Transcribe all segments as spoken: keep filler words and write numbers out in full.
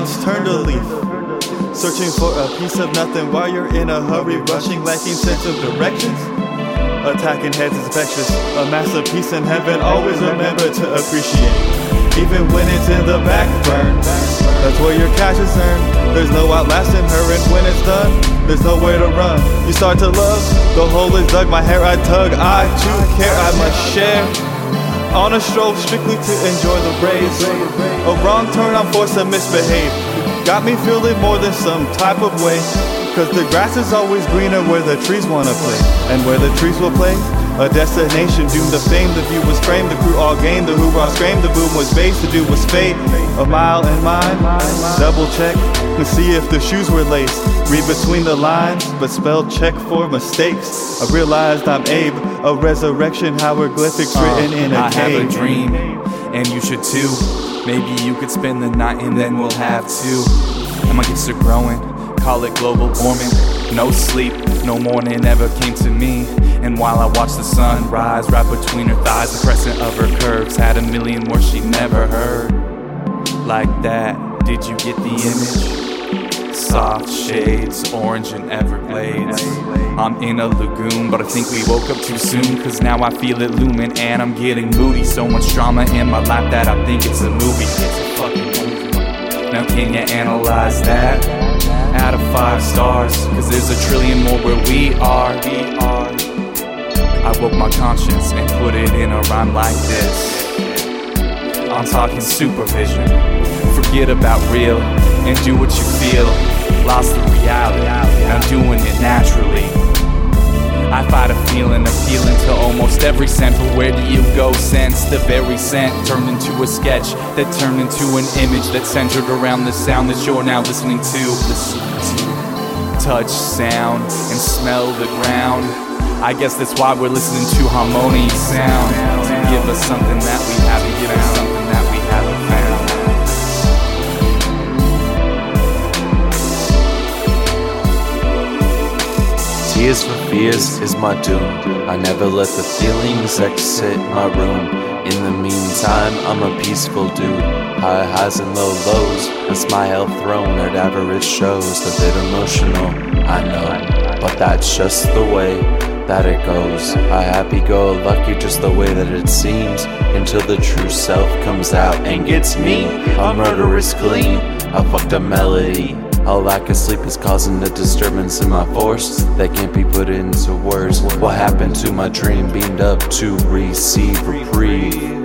once turned a leaf, searching for a piece of nothing while you're in a hurry, rushing, lacking sense of directions. Attacking heads is infectious, a masterpiece in heaven, always remember to appreciate, even when it's in the back burn. That's where your cash is earned, there's no outlasting her, and when it's done, there's nowhere to run. You start to love, the hole is dug, my hair I tug, I too care, I must share. On a stroll strictly to enjoy the rays, a wrong turn I'm forced to misbehave, got me feeling more than some type of way, cause the grass is always greener where the trees wanna play, and where the trees will play, a destination doomed to fame. The view was framed, the crew all gained, the hoorah screamed, the boom was bass, the dew was fade. A mile in mine, double check, and see if the shoes were laced, read between the lines, but spell check for mistakes. I realized I'm Abe, a resurrection hieroglyphics uh, written in a I cave. I have a dream, and you should too. Maybe you could spend the night and then we'll have two. And my gifts are growing, call it global warming. No sleep, no morning ever came to me. And while I watched the sun rise right between her thighs, the crescent of her curves had a million words she never heard. Like that, did you get the image? Soft shades, orange and Everglades. I'm in a lagoon, but I think we woke up too soon, cause now I feel it looming and I'm getting moody. So much drama in my life that I think it's a movie. It's a fucking movie. Now can you analyze that? Out of five stars, cause there's a trillion more where we are. We are. I woke my conscience and put it in a rhyme like this. I'm talking supervision. Forget about real and do what you feel. Lost the reality, I'm doing it naturally. I fight a feeling appealing to almost every sense, but where do you go sense? The very scent turned into a sketch that turned into an image that's centered around the sound that you're now listening to. Listen to touch sound and smell the ground. I guess that's why we're listening to harmony sound, to give us something that we haven't given, something that we haven't found. Tears for fears is my doom. I never let the feelings exit my room. In the meantime, I'm a peaceful dude. High highs and low lows, that's my health thrown at average shows. A bit emotional, I know, but that's just the way that it goes. I happy-go-lucky just the way that it seems, until the true self comes out and gets me. A murderous gleam, I fucked a melody. A lack of sleep is causing a disturbance in my force that can't be put into words. What happened to my dream? Beamed up to receive reprieve.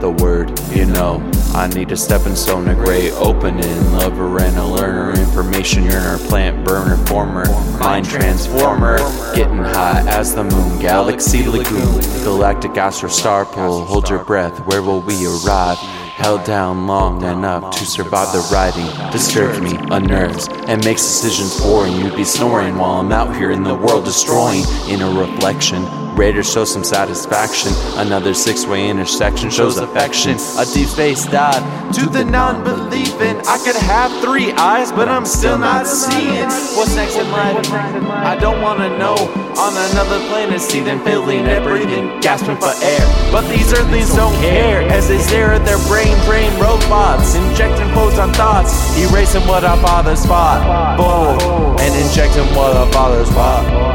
The word, you know, I need a stepping stone, a great opening, lover and a learner, information yearner, plant burner, former mind transformer, getting high as the moon, galaxy lagoon, galactic astro star pull, hold your breath, where will we arrive? Held down long enough to survive the writing, disturbs me, unnerves, and makes decisions boring. You'd be snoring while I'm out here in the world destroying. In a reflection, Raiders show some satisfaction. Another six-way intersection shows affection. A deep space dive to the non-believing. I could have three eyes, but I'm still not seeing. What's next in life? I don't wanna know. On another planet, seething, filling and breathing, gasping for air. But these earthlings don't care as they stare at their brain, brain robots, injecting photon thoughts, erasing what our fathers fought. Bold and injecting what our fathers fought.